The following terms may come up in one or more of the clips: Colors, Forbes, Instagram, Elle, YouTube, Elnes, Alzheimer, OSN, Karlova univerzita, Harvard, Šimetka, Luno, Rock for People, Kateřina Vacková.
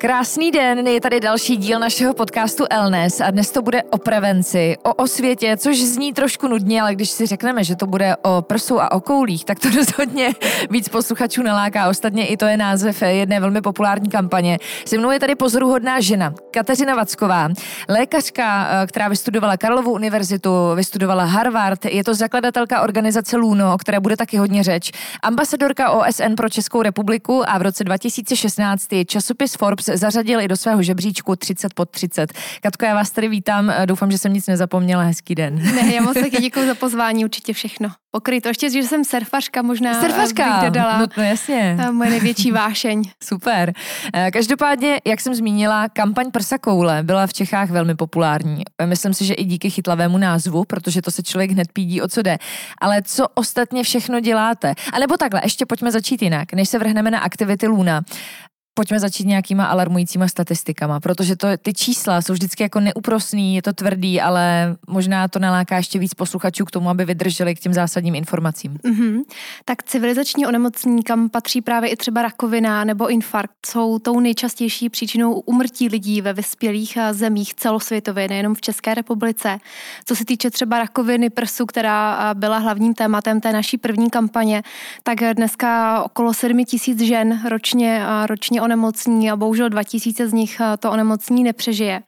Krásný den, je tady další díl našeho podcastu Elnes a dnes to bude o prevenci, o osvětě, což zní trošku nudně, ale když si řekneme, že to bude o prsu a o koulích, tak to rozhodně víc posluchačů naláká. Ostatně i to je název jedné velmi populární kampaně. Se mnou je tady pozoruhodná žena, Kateřina Vacková, lékařka, která vystudovala Karlovu univerzitu, vystudovala Harvard, je to zakladatelka organizace Luno, o které bude taky hodně řeč, ambasadorka OSN pro Českou republiku a v roce 2016 je časopis Forbes zařadil i do svého žebříčku 30 pod 30. Katko, já vás tady vítám, doufám, že jsem nic nezapomněla, hezký den. Ne, já moc taky děkuju za pozvání, určitě všechno pokryto. Ještě, že jsem surfařka, možná bych dodala. No jasně. Moje největší vášeň. Super. Každopádně, jak jsem zmínila, kampaň Prsa koule byla v Čechách velmi populární. Myslím si, že i díky chytlavému názvu, protože to se člověk hned pídí, o co jde. Ale co ostatně všechno děláte? A nebo takhle, ještě pojďme začít jinak, než se vrhneme na aktivity Luna. Pojďme začít nějakýma alarmujícíma statistikama, protože ty čísla jsou vždycky jako neúprosný, je to tvrdý, ale možná to naláká ještě víc posluchačů k tomu, aby vydrželi k těm zásadním informacím. Mm-hmm. Tak civilizační onemocnění, kam patří právě i třeba rakovina nebo infarkt, jsou tou nejčastější příčinou úmrtí lidí ve vyspělých zemích celosvětově, nejenom v České republice. Co se týče třeba rakoviny prsu, která byla hlavním tématem té naší první kampaně, tak dneska okolo 7 000 žen ročně onemocní a bohužel 2000 z nich to onemocnění nepřežije,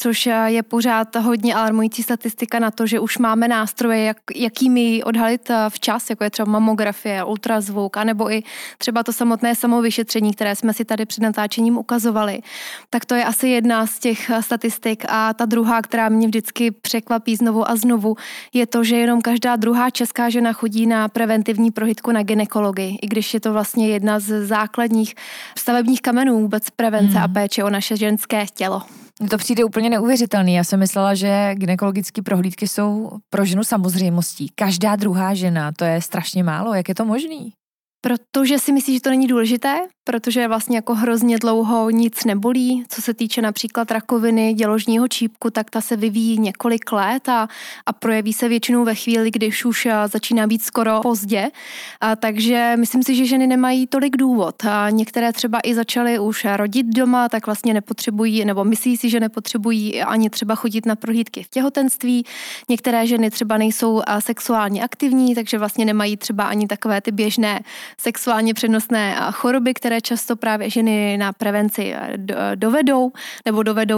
což je pořád hodně alarmující statistika na to, že už máme nástroje, jakými ji odhalit včas, jako je třeba mamografie, ultrazvuk, anebo i třeba to samotné samovyšetření, které jsme si tady před natáčením ukazovali. Tak to je asi jedna z těch statistik a ta druhá, která mě vždycky překvapí znovu a znovu, je to, že jenom každá druhá česká žena chodí na preventivní prohlídku na gynekologii, i když je to vlastně jedna z základních stavebních kamenů vůbec prevence a péče o naše ženské tělo. To přijde úplně neuvěřitelný. Já jsem myslela, že gynekologické prohlídky jsou pro ženu samozřejmostí. Každá druhá žena, to je strašně málo. Jak je to možný? Protože si myslí, že to není důležité, protože vlastně jako hrozně dlouho nic nebolí. Co se týče například rakoviny děložního čípku, tak ta se vyvíjí několik let a projeví se většinou ve chvíli, když už začíná být skoro pozdě. Takže myslím si, že ženy nemají tolik důvod. Některé třeba i začaly už rodit doma, tak vlastně nepotřebují, nebo myslí si, že nepotřebují ani třeba chodit na prohlídky v těhotenství. Některé ženy třeba nejsou sexuálně aktivní, takže vlastně nemají třeba ani takové ty běžné sexuálně přenosné choroby, které často právě ženy na prevenci dovedou,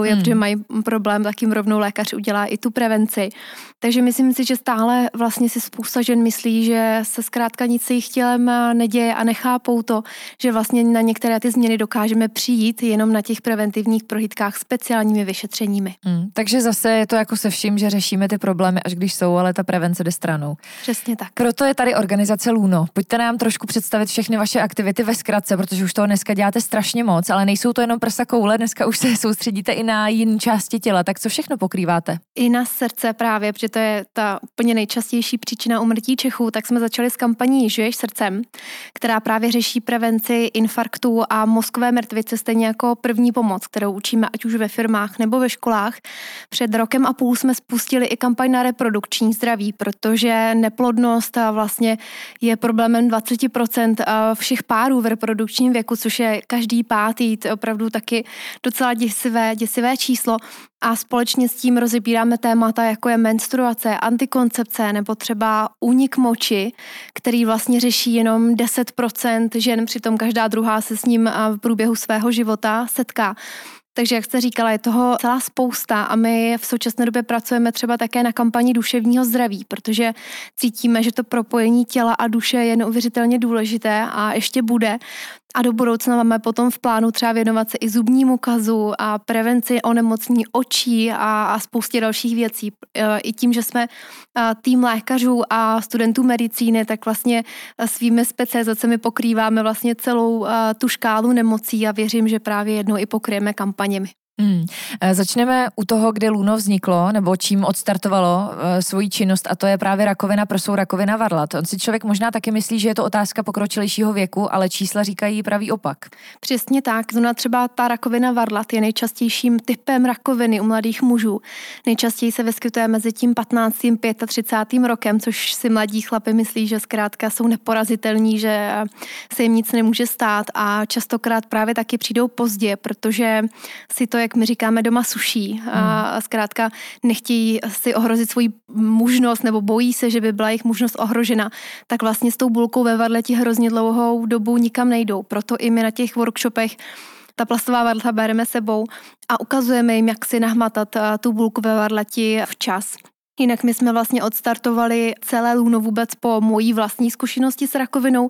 protože mají problém, tak jim rovnou lékař udělá i tu prevenci. Takže myslím si, že stále vlastně si spousta žen myslí, že se zkrátka nic se jejich tělem neděje a nechápou to, že vlastně na některé ty změny dokážeme přijít jenom na těch preventivních prohlídkách speciálními vyšetřeními. Takže zase je to jako se vším, že řešíme ty problémy, až když jsou, ale ta prevence jde stranou. Přesně tak. Proto je tady organizace Luno. Pojďte nám trošku představit všechny vaše aktivity ve zkratce, protože už toho dneska děláte strašně moc, ale nejsou to jenom prsa koule, dneska už se soustředíte i na jiné části těla, tak co všechno pokrýváte? I na srdce právě, protože to je ta úplně nejčastější příčina úmrtí Čechů, tak jsme začali s kampaní Žiješ srdcem, která právě řeší prevenci infarktů a mozkové mrtvice stejně jako první pomoc, kterou učíme ať už ve firmách nebo ve školách. Před 1,5 rokem jsme spustili i kampaň na reprodukční zdraví, protože neplodnost vlastně je problémem 20% všech párů v reprodukčním věku, což je každý pátý, to je opravdu taky docela děsivé číslo. A společně s tím rozebíráme témata, jako je menstruace, antikoncepce nebo třeba únik moči, který vlastně řeší jenom 10% žen, přitom každá druhá se s ním v průběhu svého života setká. Takže, jak jste říkala, je toho celá spousta a my v současné době pracujeme třeba také na kampani duševního zdraví, protože cítíme, že to propojení těla a duše je neuvěřitelně důležité a ještě bude. A do budoucna máme potom v plánu třeba věnovat se i zubnímu kazu a prevenci onemocnění očí a spoustě dalších věcí. I tím, že jsme tým lékařů a studentů medicíny, tak vlastně svými specializacemi pokrýváme vlastně celou tu škálu nemocí a věřím, že právě jednou i pokryjeme kampaněmi. Začneme u toho, kde Luno vzniklo, nebo čím odstartovalo svoji činnost, a to je právě rakovina prsou, rakovina varlat. On si člověk možná taky myslí, že je to otázka pokročilejšího věku, ale čísla říkají pravý opak. Přesně tak. Zrovna třeba ta rakovina varlat je nejčastějším typem rakoviny u mladých mužů. Nejčastěji se vyskytuje mezi tím 15. a 35. rokem, což si mladí chlapi myslí, že zkrátka jsou neporazitelní, že se jim nic nemůže stát, a častokrát právě taky přijdou pozdě, protože si to, jak my říkáme, doma suší a zkrátka nechtějí si ohrozit svoji mužnost nebo bojí se, že by byla jejich mužnost ohrožena, tak vlastně s tou bulkou ve varle ti hrozně dlouhou dobu nikam nejdou. Proto i my na těch workshopech ta plastová varlata bereme sebou a ukazujeme jim, jak si nahmatat tu bulku ve varlati včas. Jinak my jsme vlastně odstartovali celé Luno vůbec po mojí vlastní zkušenosti s rakovinou.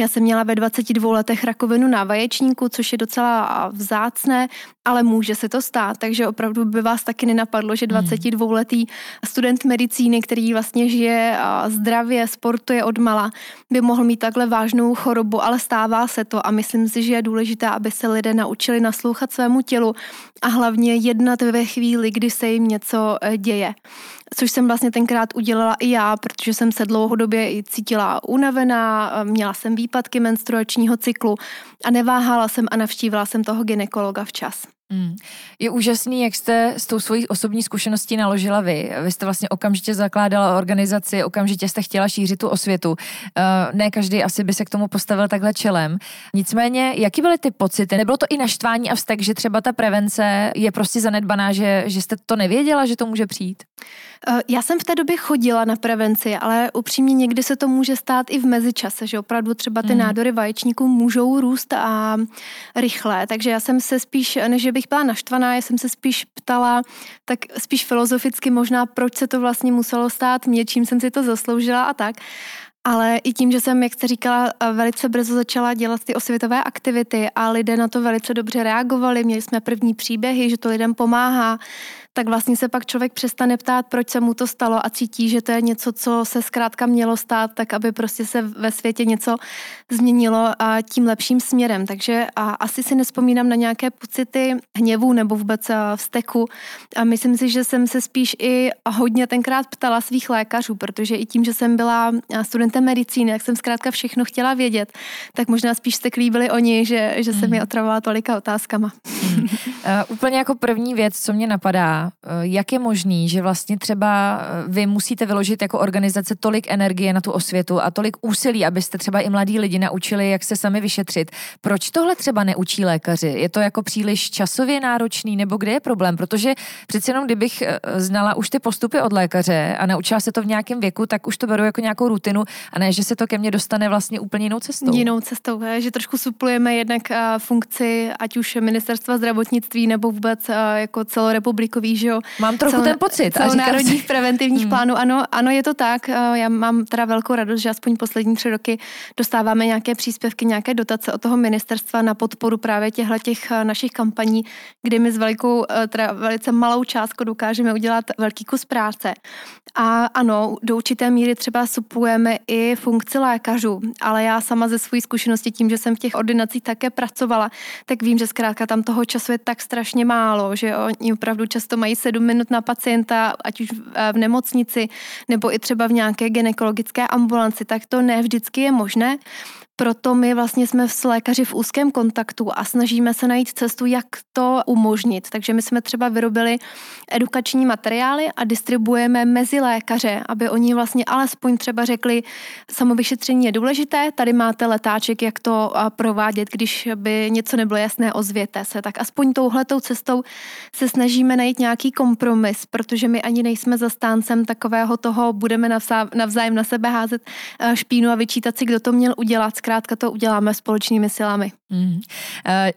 Já jsem měla ve 22 letech rakovinu na vaječníku, což je docela vzácné, ale může se to stát, takže opravdu by vás taky nenapadlo, že 22-letý student medicíny, který vlastně žije zdravě, sportuje odmala, by mohl mít takhle vážnou chorobu, ale stává se to a myslím si, že je důležité, aby se lidé naučili naslouchat svému tělu a hlavně jednat ve chvíli, kdy se jim něco děje. Což jsem vlastně tenkrát udělala i já, protože jsem se dlouhodobě cítila unavená, měla jsem výpadky menstruačního cyklu a neváhala jsem a navštívila jsem toho gynekologa včas. Je úžasný, jak jste s tou svojí osobní zkušeností naložila vy. Vy jste vlastně okamžitě zakládala organizaci, okamžitě jste chtěla šířit tu osvětu. Ne každý asi by se k tomu postavil takhle čelem. Nicméně, jaký byly ty pocity? Nebylo to i naštvání a vztek, že třeba ta prevence je prostě zanedbaná, že jste to nevěděla, že to může přijít? Já jsem v té době chodila na prevenci, ale upřímně někdy se to může stát i v mezičase, že opravdu třeba ty nádory vaječníků můžou růst a rychle. Takže já jsem se spíš, než bych byla naštvaná, já jsem se spíš ptala, tak spíš filozoficky možná, proč se to vlastně muselo stát mě, čím jsem si to zasloužila a tak. Ale i tím, že jsem, jak jste říkala, velice brzo začala dělat ty osvětové aktivity a lidé na to velice dobře reagovali, měli jsme první příběhy, že to lidem pomáhá, tak vlastně se pak člověk přestane ptát, proč se mu to stalo a cítí, že to je něco, co se zkrátka mělo stát, tak aby prostě se ve světě něco změnilo a tím lepším směrem. Takže asi si nevzpomínám na nějaké pocity hněvu nebo vůbec vzteku. A myslím si, že jsem se spíš i hodně tenkrát ptala svých lékařů, protože i tím, že jsem byla studentem medicíny, jak jsem zkrátka všechno chtěla vědět, tak možná spíš se líbili oni, že se mi otravovala tolika otázkama. Úplně jako první věc, co mě napadá, jak je možný, že vlastně třeba vy musíte vyložit jako organizace tolik energie na tu osvětu a tolik úsilí, abyste třeba i mladí lidi naučili, jak se sami vyšetřit. Proč tohle třeba neučí lékaři? Je to jako příliš časově náročný, nebo kde je problém? Protože přece jenom, kdybych znala už ty postupy od lékaře a naučila se to v nějakém věku, tak už to beru jako nějakou rutinu a ne, že se to ke mně dostane vlastně úplně jinou cestou. Jinou cestou, že trošku suplujeme jednak funkci, ať už Ministerstva zdravotnictví nebo vůbec jako celorepublikový. Jo, mám trochu ten pocit. Celonárodních preventivních plánů, ano, je to tak. Já mám teda velkou radost, že aspoň poslední 3 roky dostáváme nějaké příspěvky, nějaké dotace od toho ministerstva na podporu právě těch našich kampaní, kdy my s velice malou částkou dokážeme udělat velký kus práce. A ano, do určité míry třeba suplujeme i funkci lékařů, ale já sama ze své zkušenosti tím, že jsem v těch ordinacích také pracovala, tak vím, že zkrátka tam toho času je tak strašně málo, že oni opravdu často mají 7 minut na pacienta, ať už v nemocnici, nebo i třeba v nějaké gynekologické ambulanci, tak to ne vždycky je možné. Proto my vlastně jsme s lékaři v úzkém kontaktu a snažíme se najít cestu, jak to umožnit. Takže my jsme třeba vyrobili edukační materiály a distribuujeme mezi lékaře, aby oni vlastně alespoň třeba řekli, samovyšetření je důležité, tady máte letáček, jak to provádět, když by něco nebylo jasné, ozvěte se. Tak aspoň touhletou cestou se snažíme najít nějaký kompromis, protože my ani nejsme zastáncem takového toho, budeme navzájem na sebe házet špínu a vyčítat si, kdo to měl udělat. Zkrátka to uděláme společnými silami.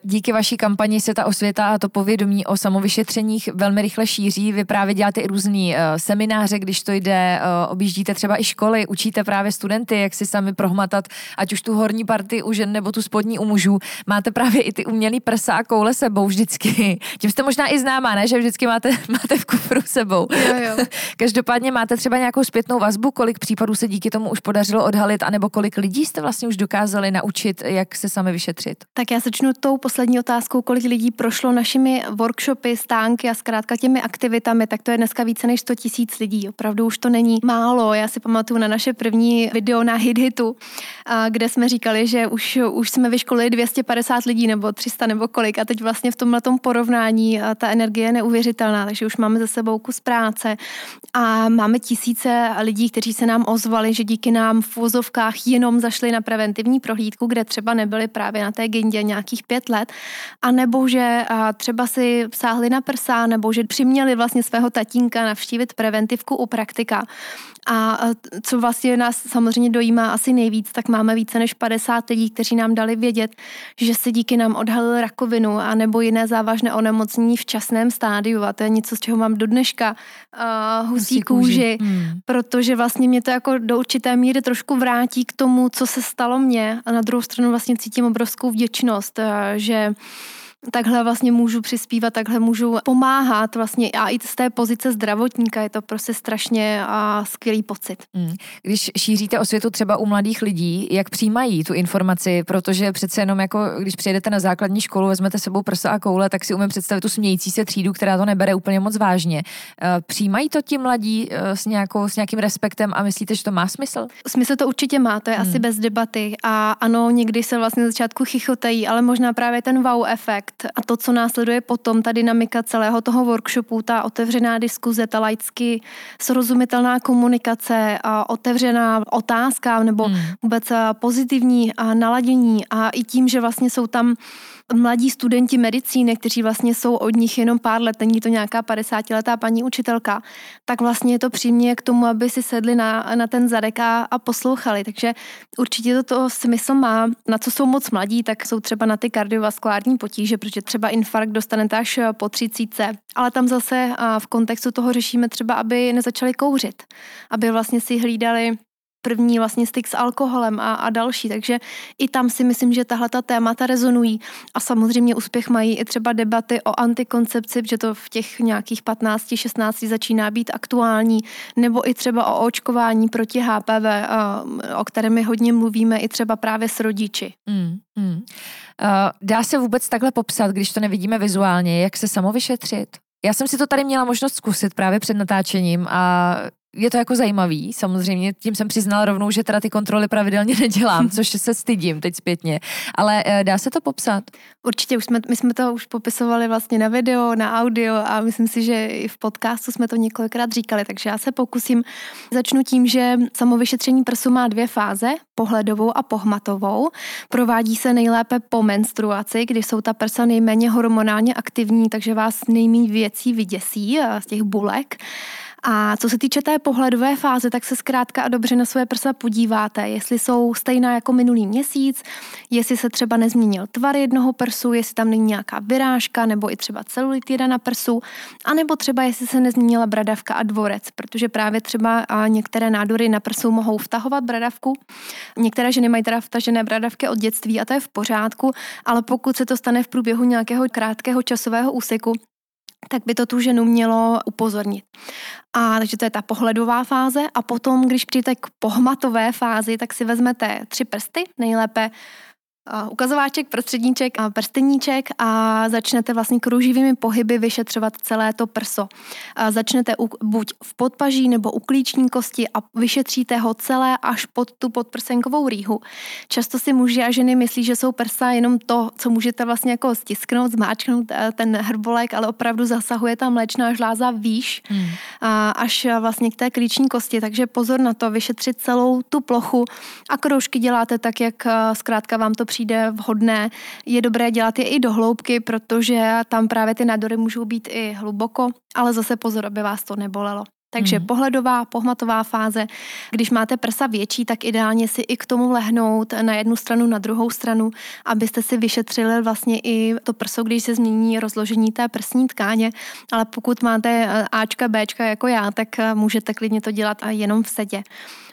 Díky vaší kampani se ta osvěta a to povědomí o samovyšetřeních velmi rychle šíří. Vy právě děláte i různý semináře, když to jde, objíždíte třeba i školy, učíte právě studenty, jak si sami prohmatat, ať už tu horní partii u žen nebo tu spodní u mužů. Máte právě i ty umělý prsa a koule sebou vždycky. Tím jste možná i známá, ne? Že vždycky máte v kufru sebou. Jo. Každopádně máte třeba nějakou zpětnou vazbu, kolik případů se díky tomu už podařilo odhalit, anebo kolik lidí jste vlastně už dokázali naučit, jak se sami vyšetřit? Tak já začnu tou poslední otázkou, kolik lidí prošlo našimi workshopy, stánky a zkrátka těmi aktivitami, tak to je dneska více než 100 000 lidí. Opravdu už to není málo. Já si pamatuju na naše první video na Hit-Hitu, kde jsme říkali, že už jsme vyškolili 250 lidí nebo 300 nebo kolik a teď vlastně v tomhletom porovnání ta energie je neuvěřitelná, takže už máme za sebou kus práce a máme tisíce lidí, kteří se nám ozvali, že díky nám v vozovkách jenom zašli na preventivní prohlídku, kde třeba nebyli právě na té gindě nějakých 5 let, anebo že třeba si sáhli na prsa, nebo že přiměli vlastně svého tatínka navštívit preventivku u praktika. A co vlastně nás samozřejmě dojímá asi nejvíc, tak máme více než 50 lidí, kteří nám dali vědět, že se díky nám odhalil rakovinu a nebo jiné závažné onemocnění v časném stádiu. A to je něco, z čeho mám do dneška husí kůži, protože vlastně mě to jako do určité míry trošku vrátí k tomu, co se stalo mně. A na druhou stranu vlastně cítím obrovskou vděčnost, že takhle vlastně můžu přispívat, takhle můžu pomáhat vlastně a i z té pozice zdravotníka je to prostě strašně skvělý pocit. Když šíříte osvětu třeba u mladých lidí, jak přijímají tu informaci, protože přece jenom jako když přijedete na základní školu, vezmete sebou prsa a koule, tak si umím představit tu smějící se třídu, která to nebere úplně moc vážně. Přijímají to ti mladí s nějakým respektem a myslíte, že to má smysl? Smysl to určitě má, to je asi bez debaty. A ano, někdy se vlastně na začátku chichotají, ale možná právě ten wow efekt a to, co následuje potom, ta dynamika celého toho workshopu, ta otevřená diskuze, ta laicky srozumitelná komunikace a otevřená otázka nebo vůbec pozitivní naladění a i tím, že vlastně jsou tam mladí studenti medicíny, kteří vlastně jsou od nich jenom pár let, není to nějaká 50letá paní učitelka, tak vlastně je to přímě k tomu, aby si sedli na ten zadek a poslouchali. Takže určitě to smysl má. Na co jsou moc mladí, tak jsou třeba na ty kardiovaskulární potíže, protože třeba infarkt dostanete až po 30. Ale tam zase v kontextu toho řešíme třeba, aby nezačali kouřit, aby vlastně si hlídali první vlastně styk s alkoholem a další, takže i tam si myslím, že tahle ta témata rezonují a samozřejmě úspěch mají i třeba debaty o antikoncepci, že to v těch nějakých 15-16 začíná být aktuální, nebo i třeba o očkování proti HPV, o kterém my hodně mluvíme i třeba právě s rodiči. Dá se vůbec takhle popsat, když to nevidíme vizuálně, jak se samovyšetřit? Já jsem si to tady měla možnost zkusit právě před natáčením a je to jako zajímavý, samozřejmě, tím jsem přiznala rovnou, že teda ty kontroly pravidelně nedělám, což se stydím teď zpětně, ale dá se to popsat? Určitě, my jsme to už popisovali vlastně na video, na audio a myslím si, že i v podcastu jsme to několikrát říkali, takže já se pokusím. Začnu tím, že samovyšetření prsu má 2 fáze, pohledovou a pohmatovou. Provádí se nejlépe po menstruaci, kdy jsou ta prsa nejméně hormonálně aktivní, takže vás nejméně věcí vyděsí z těch bulek. A co se týče té pohledové fáze, tak se zkrátka a dobře na své prsa podíváte, jestli jsou stejná jako minulý měsíc, jestli se třeba nezměnil tvar jednoho prsu, jestli tam není nějaká vyrážka nebo i třeba celulit na prsu, anebo třeba jestli se nezměnila bradavka a dvorec, protože právě třeba některé nádory na prsu mohou vtahovat bradavku. Některé ženy mají teda vtažené bradavky od dětství a to je v pořádku, ale pokud se to stane v průběhu nějakého krátkého časového úseku, tak by to tu ženu mělo upozornit. A takže to je ta pohledová fáze a potom, když přijde k pohmatové fázi, tak si vezmete 3 prsty, nejlépe ukazováček, prostředníček a prsteníček a začnete vlastně krouživými pohyby vyšetřovat celé to prso. Začnete buď v podpaží nebo u klíční kosti a vyšetříte ho celé až pod tu podprsenkovou rýhu. Často si muži a ženy myslí, že jsou prsa jenom to, co můžete vlastně jako stisknout, zmáčknout ten hrbolek, ale opravdu zasahuje ta mléčná žláza výš až vlastně k té klíční kosti, takže pozor na to, vyšetřit celou tu plochu a kroužky děláte tak, jak zkrátka vám to přijde vhodné. Je dobré dělat je i do hloubky, protože tam právě ty nádory můžou být i hluboko, ale zase pozor, aby vás to nebolelo. Takže pohledová, pohmatová fáze. Když máte prsa větší, tak ideálně si i k tomu lehnout na jednu stranu, na druhou stranu, abyste si vyšetřili vlastně i to prso, když se změní rozložení té prsní tkáně. Ale pokud máte Ačka, Bčka jako já, tak můžete klidně to dělat a jenom v sedě.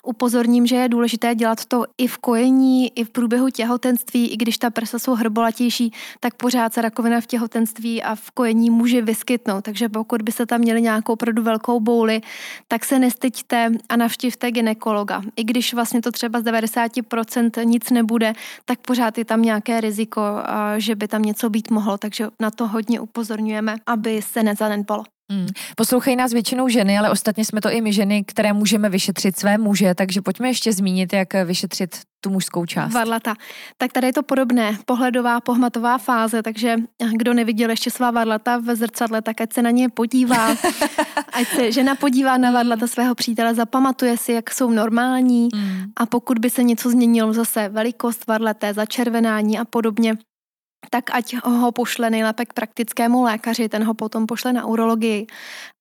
Upozorním, že je důležité dělat to i v kojení, i v průběhu těhotenství, i když ta prsa jsou hrbolatější, tak pořád se rakovina v těhotenství a v kojení může vyskytnout. Takže pokud byste tam měli nějakou opravdu velkou bouli, tak se nestyďte a navštivte gynekologa. I když vlastně to třeba z 90% nic nebude, tak pořád je tam nějaké riziko, že by tam něco být mohlo, takže na to hodně upozorňujeme, aby se nezanedbalo. Poslouchají nás většinou ženy, ale ostatně jsme to i my ženy, které můžeme vyšetřit své muže, takže pojďme ještě zmínit, jak vyšetřit tu mužskou část. Varlata. Tak tady je to podobné, pohledová, pohmatová fáze, takže kdo neviděl ještě svá varlata v zrcadle, tak ať se na ně podívá. Ať se žena podívá na varlata svého přítele, zapamatuje si, jak jsou normální a pokud by se něco změnilo, zase velikost varlete, začervenání a podobně, tak ať ho pošle nejlépe k praktickému lékaři, ten ho potom pošle na urologii.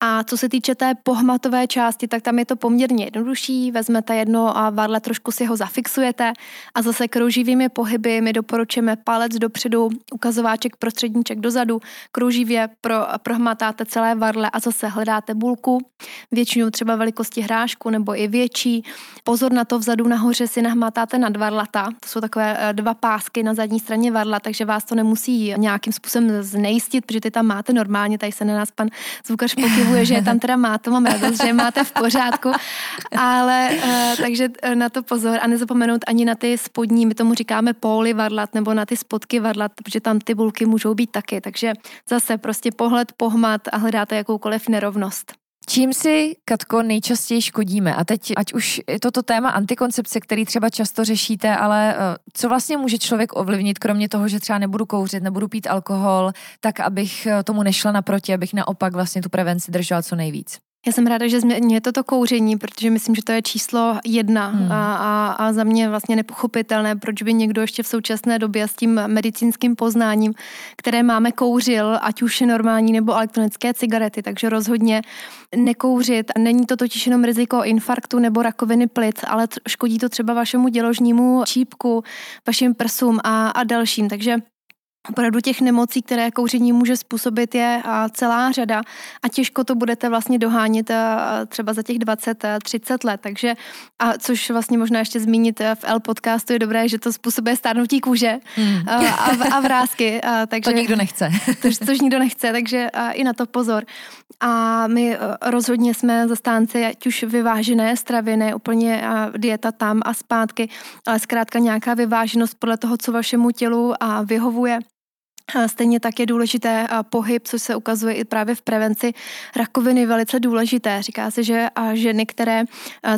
A co se týče té pohmatové části, tak tam je to poměrně jednodušší, vezmete jedno a varle, trošku si ho zafixujete a zase krouživými pohyby my doporučujeme palec dopředu, ukazováček, prostředníček dozadu, krouživě prohmatáte celé varle a zase hledáte bulku, většinou třeba velikosti hrášku nebo i větší. Pozor na to, vzadu nahoře si nahmatáte nadvarlata, to jsou takové dva pásky na zadní straně varla, takže vás to nemusí nějakým způsobem znejistit, protože ty tam máte normálně, tady se na nás pan zvukař pokyvuje, že je tam teda máte, mám radost, že máte v pořádku, ale takže na to pozor a nezapomenout ani na ty spodní, my tomu říkáme póly varlat nebo na ty spodky varlat, protože tam ty bulky můžou být taky, takže zase prostě pohled, pohmat a hledáte jakoukoliv nerovnost. Čím si, Katko, nejčastěji škodíme? A teď, ať už je toto téma antikoncepce, který třeba často řešíte, ale co vlastně může člověk ovlivnit, kromě toho, že třeba nebudu kouřit, nebudu pít alkohol, tak abych tomu nešla naproti, abych naopak vlastně tu prevenci držela co nejvíc? Já jsem ráda, že mě to kouření, protože myslím, že to je číslo 1 a za mě vlastně nepochopitelné, proč by někdo ještě v současné době s tím medicínským poznáním, které máme, kouřil, ať už je normální nebo elektronické cigarety, takže rozhodně nekouřit. Není to totiž jenom riziko infarktu nebo rakoviny plic, ale škodí to třeba vašemu děložnímu čípku, vašim prsům a dalším, takže opravdu těch nemocí, které kouření může způsobit, je celá řada a těžko to budete vlastně dohánět třeba za těch 20-30 let. Takže, a což vlastně možná ještě zmínit v Elle podcastu, je dobré, že to způsobuje stárnutí kůže a vrásky. Takže, to nikdo nechce. Což nikdo nechce, takže i na to pozor. A my rozhodně jsme zastánci ať už vyvážené stravy, ne úplně dieta tam a zpátky, ale zkrátka nějaká vyváženost podle toho, co vašemu tělu vyhovuje. Stejně tak je důležité pohyb, což se ukazuje i právě v prevenci rakoviny, velice důležité. Říká se, že ženy, které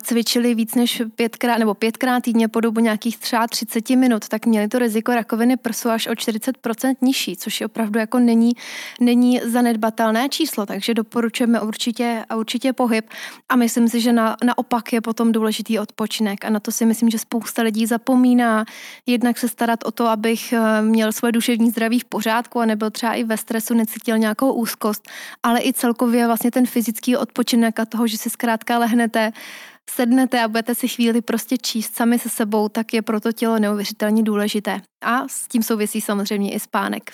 cvičily víc než 5x týdně po dobu nějakých třeba 30 minut, tak měly to riziko rakoviny prsu až o 40% nižší, což je opravdu jako není zanedbatelné číslo, takže doporučujeme určitě pohyb a myslím si, že naopak je potom důležitý odpočinek a na to si myslím, že spousta lidí zapomíná, jednak se starat o to, abych měl svoje duševní zdraví v pořádku a nebyl třeba i ve stresu, necítil nějakou úzkost, ale i celkově vlastně ten fyzický odpočinek a toho, že si zkrátka lehnete, sednete a budete si chvíli prostě číst sami se sebou, tak je pro to tělo neuvěřitelně důležité. A s tím souvisí samozřejmě i spánek.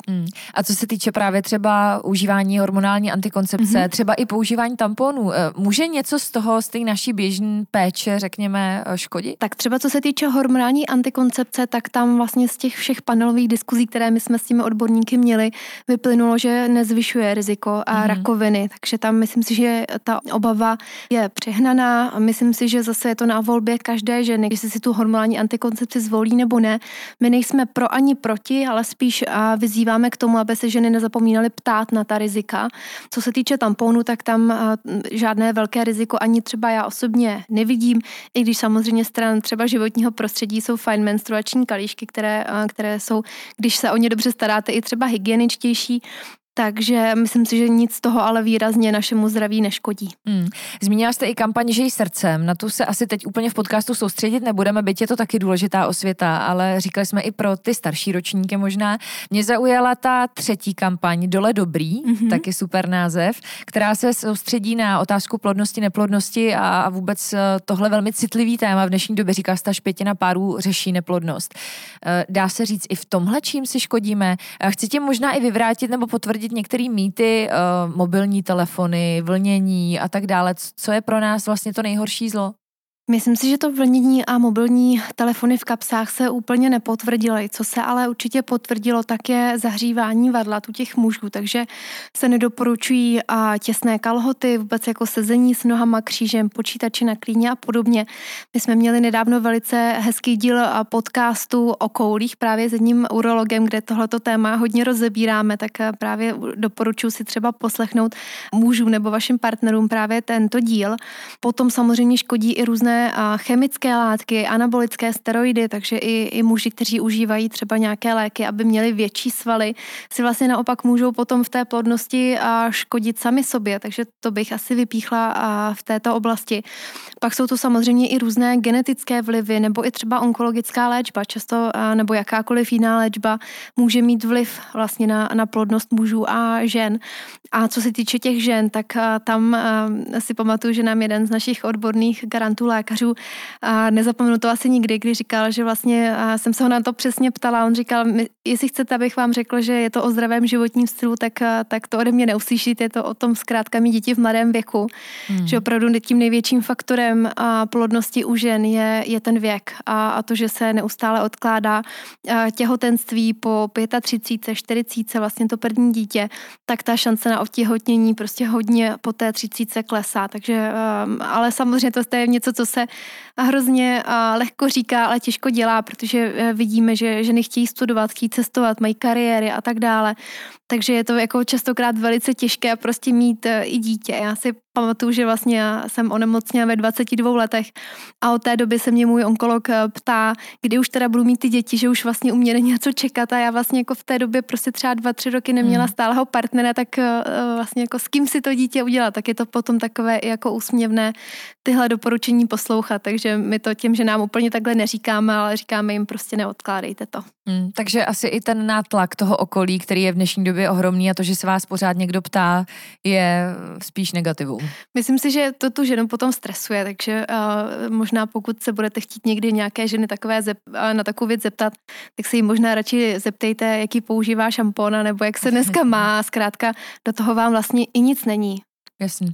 A co se týče právě třeba užívání hormonální antikoncepce, třeba i používání tamponů, může něco z toho, z té naší běžné péče, řekněme, škodit? Tak třeba co se týče hormonální antikoncepce, tak tam vlastně z těch všech panelových diskuzí, které my jsme s těmi odborníky měli, vyplynulo, že nezvyšuje riziko a rakoviny. Takže tam myslím si, že ta obava je přehnaná a myslím si, že zase je to na volbě každé ženy, jestli si tu hormonální antikoncepci zvolí nebo ne. My nejsme pro ani proti, ale spíš vyzýváme k tomu, aby se ženy nezapomínaly ptát na ta rizika. Co se týče tamponu, tak tam žádné velké riziko ani třeba já osobně nevidím, i když samozřejmě stran třeba životního prostředí jsou fajn menstruační kalíšky, které jsou, když se o ně dobře staráte, i třeba hygieničtější. Takže myslím si, že nic z toho ale výrazně našemu zdraví neškodí. Zmínila jste i kampaň Žij srdcem, na tu se asi teď úplně v podcastu soustředit nebudeme, byť je to taky důležitá osvěta, ale říkali jsme i pro ty starší ročníky možná. Mě zaujala ta třetí kampaň Dole dobrý, taky super název, která se soustředí na otázku plodnosti, neplodnosti a vůbec tohle velmi citlivý téma. V dnešní době říká se, až 5% párů řeší neplodnost. Dá se říct i v tomhle, čím si škodíme. Chci tě možná i vyvrátit nebo potvrdit některé mýty, mobilní telefony, vlnění a tak dále. Co je pro nás vlastně to nejhorší zlo? Myslím si, že to vlnění a mobilní telefony v kapsách se úplně nepotvrdily. Co se ale určitě potvrdilo, tak je zahřívání varlat u těch mužů, takže se nedoporučují těsné kalhoty, vůbec jako sezení s nohama křížem, počítači na klíně a podobně. My jsme měli nedávno velice hezký díl podcastu o koulích právě s jedním urologem, kde tohleto téma hodně rozebíráme, tak právě doporučuji si třeba poslechnout mužům nebo vašim partnerům právě tento díl. Potom samozřejmě škodí i různé chemické látky, anabolické steroidy, takže i muži, kteří užívají třeba nějaké léky, aby měli větší svaly, si vlastně naopak můžou potom v té plodnosti škodit sami sobě, takže to bych asi vypíchla v této oblasti. Pak jsou to samozřejmě i různé genetické vlivy, nebo i třeba onkologická léčba, často nebo jakákoliv jiná léčba může mít vliv vlastně na plodnost mužů a žen. A co se týče těch žen, tak tam si pamatuju, že nám jeden z našich odborných garantů lékařů, nezapomenu to asi nikdy, když říkal, že vlastně jsem se ho na to přesně ptala, on říkal, jestli chcete, abych vám řekl, že je to o zdravém životním stylu, tak to ode mě neuslyšíte, je to o tom zkrátka mít děti v mladém věku, že opravdu tím největším faktorem plodnosti u žen je ten věk a to, že se neustále odkládá těhotenství po 35, 40, vlastně to první dítě, tak ta šance na otěhotnění prostě hodně po té 30 klesá, takže ale samozřejmě to je něco, co se hrozně lehko říká, ale těžko dělá, protože vidíme, že ženy chtějí studovat, chtějí cestovat, mají kariéry a tak dále. Takže je to jako častokrát velice těžké prostě mít i dítě. Já si pamatuju, že vlastně já jsem onemocněla ve 22 letech a od té doby se mě můj onkolog ptá, kdy už teda budu mít ty děti, že už vlastně u mě není co čekat a já vlastně jako v té době prostě třeba 2-3 roky neměla stálého partnera, tak vlastně jako s kým si to dítě udělat, tak je to potom takové jako úsměvné tyhle doporučení poslouchat, takže my to těm ženám úplně takhle neříkáme, ale říkáme jim prostě neodkládejte to. Takže asi i ten nátlak toho okolí, který je v dnešní době ohromný a to, že se vás pořád někdo ptá, je spíš negativum. Myslím si, že to tu ženu potom stresuje, takže možná pokud se budete chtít někdy nějaké ženy na takovou věc zeptat, tak se jí možná radši zeptejte, jaký používá šampon nebo jak se dneska má, zkrátka do toho vám vlastně i nic není. Jasně.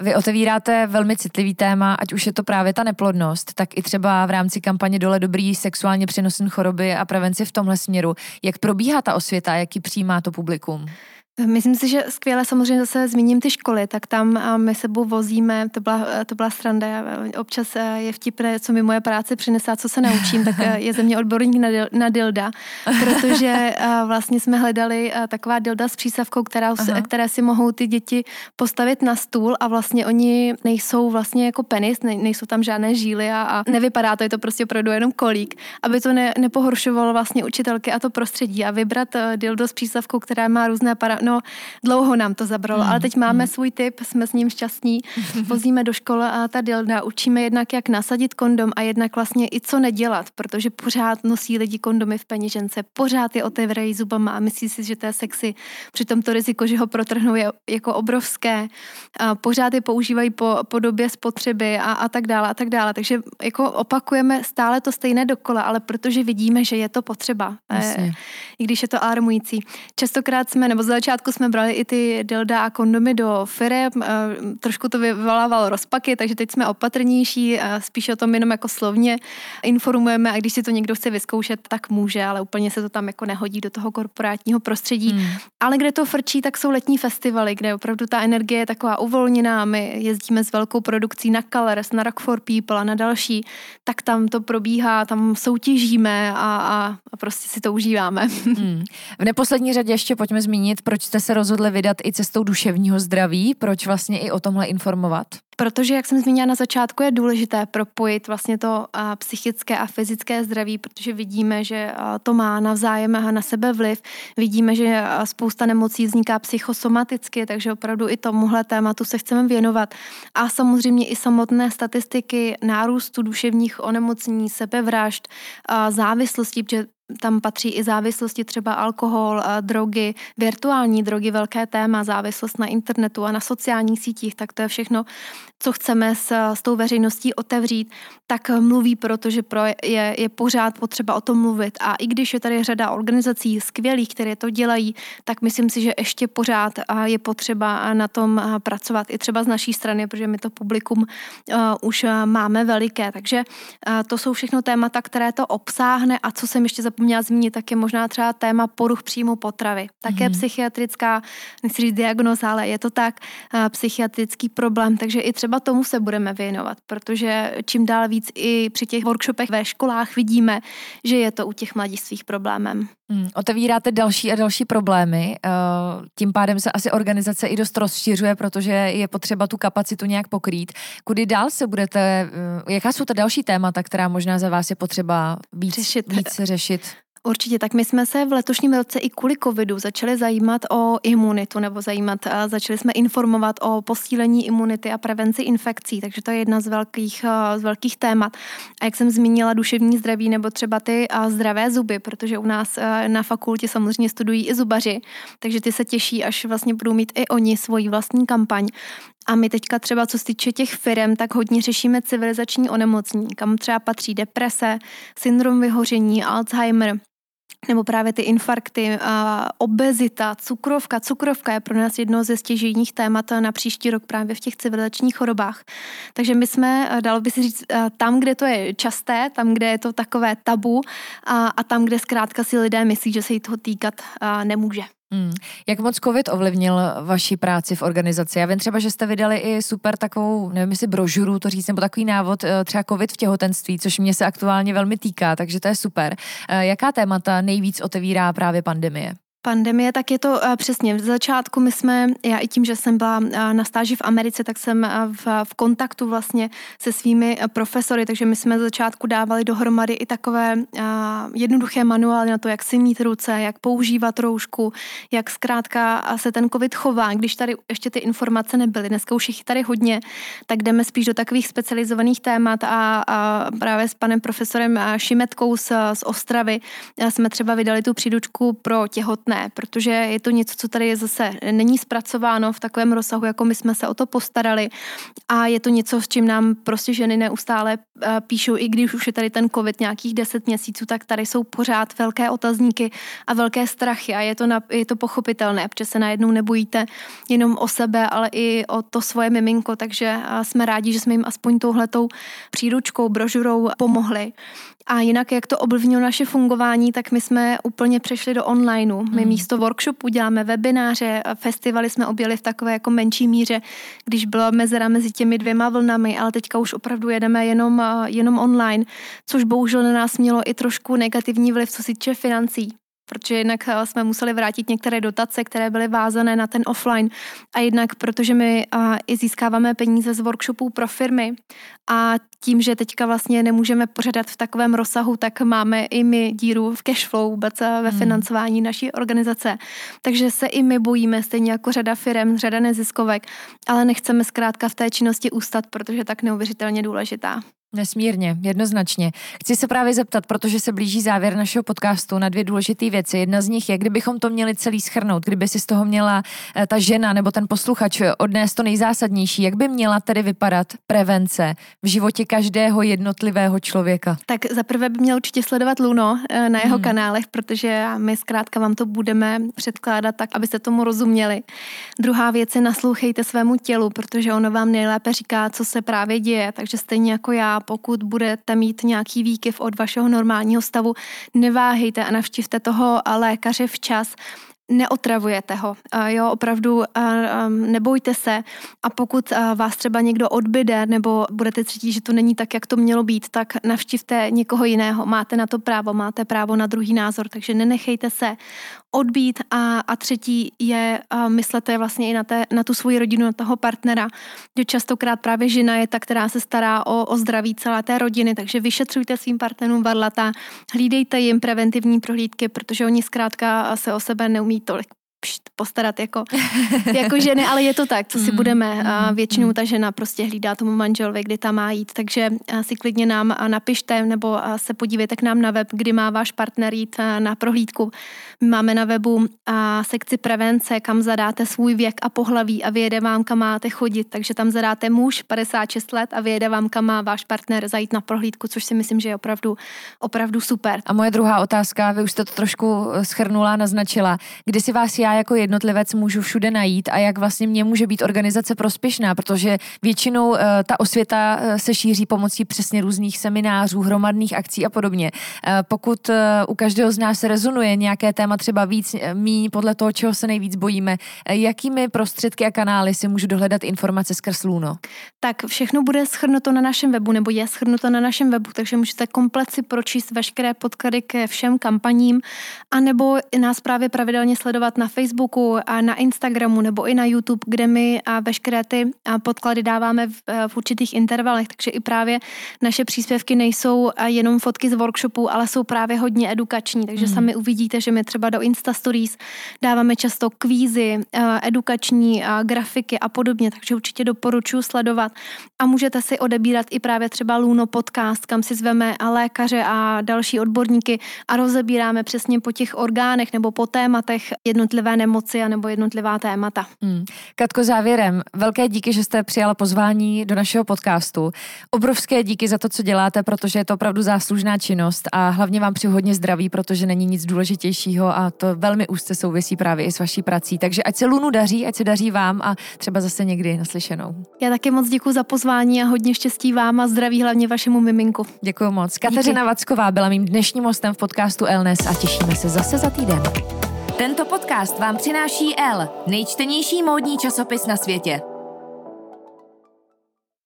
Vy otevíráte velmi citlivý téma, ať už je to právě ta neplodnost, tak i třeba v rámci kampaně Dole dobrý sexuálně přenosné choroby a prevenci v tomhle směru. Jak probíhá ta osvěta, jak ji přijímá to publikum? Myslím si, že skvěle, samozřejmě zase zmíním ty školy, tak tam my sebou vozíme, to byla sranda, občas je vtipné, co mi moje práce přinese a co se naučím, tak je ze mě odborník na dilda, protože vlastně jsme hledali taková dilda s přísavkou, které si mohou ty děti postavit na stůl a vlastně oni nejsou vlastně jako penis, nejsou tam žádné žíly a nevypadá to, je to prostě opravdu jenom kolík, aby to nepohoršovalo vlastně učitelky a to prostředí a vybrat dildo s přísavkou, která má různé dlouho nám to zabralo, ale teď máme svůj tip, jsme s ním šťastní, vozíme do školy a ta dilda, učíme jednak, jak nasadit kondom a jednak vlastně i co nedělat, protože pořád nosí lidi kondomy v peněžence, pořád je otevírají zubama a myslí si, že to je sexy, přitom to riziko, že ho protrhnou, je jako obrovské, a pořád je používají po době spotřeby a tak dále, a tak dále, takže jako opakujeme stále to stejné dokola, ale protože vidíme, že je to potřeba, i když je to alarmující. Častokrát jsme brali i ty dilda a kondomy do firem, trošku to vyvolávalo rozpaky, takže teď jsme opatrnější, spíš o tom jenom jako slovně informujeme a když si to někdo chce vyzkoušet, tak může, ale úplně se to tam jako nehodí do toho korporátního prostředí. Ale kde to frčí, tak jsou letní festivaly, kde opravdu ta energie je taková uvolněná, my jezdíme s velkou produkcí na Colors, na Rock for People a na další, tak tam to probíhá, tam soutěžíme a prostě si to užíváme. V neposlední řadě ještě pojďme zmínit, proč proč jste se rozhodli vydat i cestou duševního zdraví, proč vlastně i o tomhle informovat? Protože, jak jsem zmínila na začátku, je důležité propojit vlastně to psychické a fyzické zdraví, protože vidíme, že to má navzájem a na sebe vliv. Vidíme, že spousta nemocí vzniká psychosomaticky, takže opravdu i tomuhle tématu se chceme věnovat. A samozřejmě i samotné statistiky nárůstu duševních onemocnění, sebevražd, závislostí, protože tam patří i závislosti, třeba alkohol, drogy, virtuální drogy, velké téma, závislost na internetu a na sociálních sítích, tak to je všechno, co chceme s tou veřejností otevřít, tak mluví, protože je pořád potřeba o tom mluvit. A i když je tady řada organizací skvělých, které to dělají, tak myslím si, že ještě pořád je potřeba na tom pracovat i třeba z naší strany, protože my to publikum už máme veliké. Takže to jsou všechno témata, které to obsáhne. A co jsem ještě zapomněla zmínit, tak je možná třeba téma poruch příjmu potravy. Také psychiatrická, nechci říct diagnóza, ale je to tak, psychiatrický problém, takže i třeba tomu se budeme věnovat, protože čím dál víc i při těch workshopech ve školách vidíme, že je to u těch mladistvých problémem. Otevíráte další a další problémy, tím pádem se asi organizace i dost rozšiřuje, protože je potřeba tu kapacitu nějak pokrýt. Kudy dál se budete, jaká jsou ta další témata, která možná za vás je potřeba víc řešit? Určitě, tak my jsme se v letošním roce i kvůli covidu začali zajímat o imunitu, začali jsme informovat o posílení imunity a prevenci infekcí, takže to je jedna z velkých témat. A jak jsem zmínila, duševní zdraví nebo třeba ty zdravé zuby, protože u nás na fakultě samozřejmě studují i zubaři, takže ty se těší, až vlastně budou mít i oni svoji vlastní kampaň. A my teďka třeba, co se týče těch firem, tak hodně řešíme civilizační onemocnění, kam třeba patří deprese, syndrom vyhoření, Alzheimer, nebo právě ty infarkty, obezita, cukrovka. Cukrovka je pro nás jedno ze stěžejních témat na příští rok právě v těch civilizačních chorobách. Takže my jsme, dalo by se říct, tam, kde to je časté, tam, kde je to takové tabu a tam, kde zkrátka si lidé myslí, že se jí toho týkat nemůže. Jak moc covid ovlivnil vaši práci v organizaci? Já vím třeba, že jste vydali i super takovou, nevím jestli brožuru, to říct, nebo takový návod třeba covid v těhotenství, což mě se aktuálně velmi týká, takže to je super. Jaká témata nejvíc otevírá právě pandemie? Pandemie, tak je to přesně. V začátku já i tím, že jsem byla na stáži v Americe, tak jsem v kontaktu vlastně se svými profesory, takže my jsme v začátku dávali dohromady i takové jednoduché manuály na to, jak si mít ruce, jak používat roušku, jak zkrátka se ten covid chová. Když tady ještě ty informace nebyly, dneska už jich tady hodně, tak jdeme spíš do takových specializovaných témat a právě s panem profesorem Šimetkou z Ostravy jsme třeba vydali tu příručku pro těhotné, protože je to něco, co tady zase není zpracováno v takovém rozsahu, jako my jsme se o to postarali, a je to něco, s čím nám prostě ženy neustále píšou, i když už je tady ten covid nějakých 10 měsíců, tak tady jsou pořád velké otazníky a velké strachy, a je to pochopitelné, protože se najednou nebojíte jenom o sebe, ale i o to svoje miminko, takže jsme rádi, že jsme jim aspoň touhletou příručkou, brožurou pomohli. A jinak, jak to ovlivnilo naše fungování, tak my jsme úplně přešli do onlineu. My místo workshopu děláme webináře, festivaly jsme objeli v takové jako menší míře, když byla mezera mezi těmi 2 vlnami, ale teďka už opravdu jedeme jenom online, což bohužel na nás mělo i trošku negativní vliv, co se týče financí. Protože jednak jsme museli vrátit některé dotace, které byly vázané na ten offline, a jednak protože my i získáváme peníze z workshopů pro firmy, a tím, že teďka vlastně nemůžeme pořadat v takovém rozsahu, tak máme i my díru v cashflow vůbec ve financování naší organizace. Takže se i my bojíme, stejně jako řada firem, řada neziskovek, ale nechceme zkrátka v té činnosti ustat, protože je tak neuvěřitelně důležitá. Nesmírně, jednoznačně. Chci se právě zeptat, protože se blíží závěr našeho podcastu, na 2 důležité věci. Jedna z nich je, kdybychom to měli celý shrnout, kdyby si z toho měla ta žena nebo ten posluchač odnést to nejzásadnější, jak by měla tedy vypadat prevence v životě každého jednotlivého člověka? Tak zaprvé by měl určitě sledovat Luno na jeho kanálech, protože my zkrátka vám to budeme předkládat tak, abyste tomu rozuměli. Druhá věc je, naslouchejte svému tělu, protože ono vám nejlépe říká, co se právě děje, takže stejně jako já, pokud budete mít nějaký výkyv od vašeho normálního stavu, neváhejte a navštivte toho lékaře včas. neotravujete ho. Jo, opravdu nebojte se, a pokud vás třeba někdo odbyde nebo budete cítit, že to není tak, jak to mělo být, tak navštivte někoho jiného. Máte na to právo, máte právo na druhý názor, takže nenechejte se odbít. A třetí je, myslete vlastně i na tu svoji rodinu, na toho partnera, že častokrát právě žena je ta, která se stará o zdraví celé té rodiny, takže vyšetřujte svým partnerům varlata, hlídejte jim preventivní prohlídky, protože oni zkrátka se o sebe neumí tolik postarat jako ženy, ale je to tak, co si budeme. Většinou ta žena prostě hlídá tomu manželovi, kdy tam má jít, takže si klidně nám napište nebo se podívejte k nám na web, kdy má váš partner jít na prohlídku. My máme na webu sekci prevence, kam zadáte svůj věk a pohlaví a vyjede vám, kam máte chodit, takže tam zadáte muž 56 let a vyjede vám, kam má váš partner zajít na prohlídku, což si myslím, že je opravdu super. A moje druhá otázka, vy už jste to trošku shrnula, naznačila, kdy si vás já jako jednotlivec můžu všude najít a jak vlastně mě může být organizace prospěšná, protože většinou ta osvěta se šíří pomocí přesně různých seminářů, hromadných akcí a podobně. Pokud u každého z nás rezonuje nějaké téma třeba víc, míň podle toho, čeho se nejvíc bojíme, jakými prostředky a kanály si můžu dohledat informace skrz Luno? Tak všechno bude shrnuto na našem webu, nebo je shrnuto na našem webu, takže můžete komplet si pročíst veškeré podklady ke všem kampaním, anebo nás právě pravidelně sledovat na Facebooku a na Instagramu nebo i na YouTube, kde my veškeré ty podklady dáváme v určitých intervalech, takže i právě naše příspěvky nejsou jenom fotky z workshopů, ale jsou právě hodně edukační, takže sami uvidíte, že my třeba do Insta Stories dáváme často kvízy, edukační grafiky a podobně, takže určitě doporučuji sledovat a můžete si odebírat i právě třeba Luno podcast, kam si zveme lékaře a další odborníky a rozebíráme přesně po těch orgánech nebo po tématech jednotlivé nemoci a nebo jednotlivá témata. Katko, závěrem, velké díky, že jste přijala pozvání do našeho podcastu. Obrovské díky za to, co děláte, protože je to opravdu záslužná činnost a hlavně vám přeju hodně zdraví, protože není nic důležitějšího a to velmi úzce souvisí právě i s vaší prací. Takže ať se Lunu daří, ať se daří vám a třeba zase někdy naslyšenou. Já taky moc děkuji za pozvání a hodně štěstí vám a zdraví hlavně vašemu miminku. Děkuji moc. Díky. Kateřina Vacková byla mým dnešním hostem v podcastu Elnes a těšíme se zase za týden. Tento podcast vám přináší Elle, nejčtenější módní časopis na světě.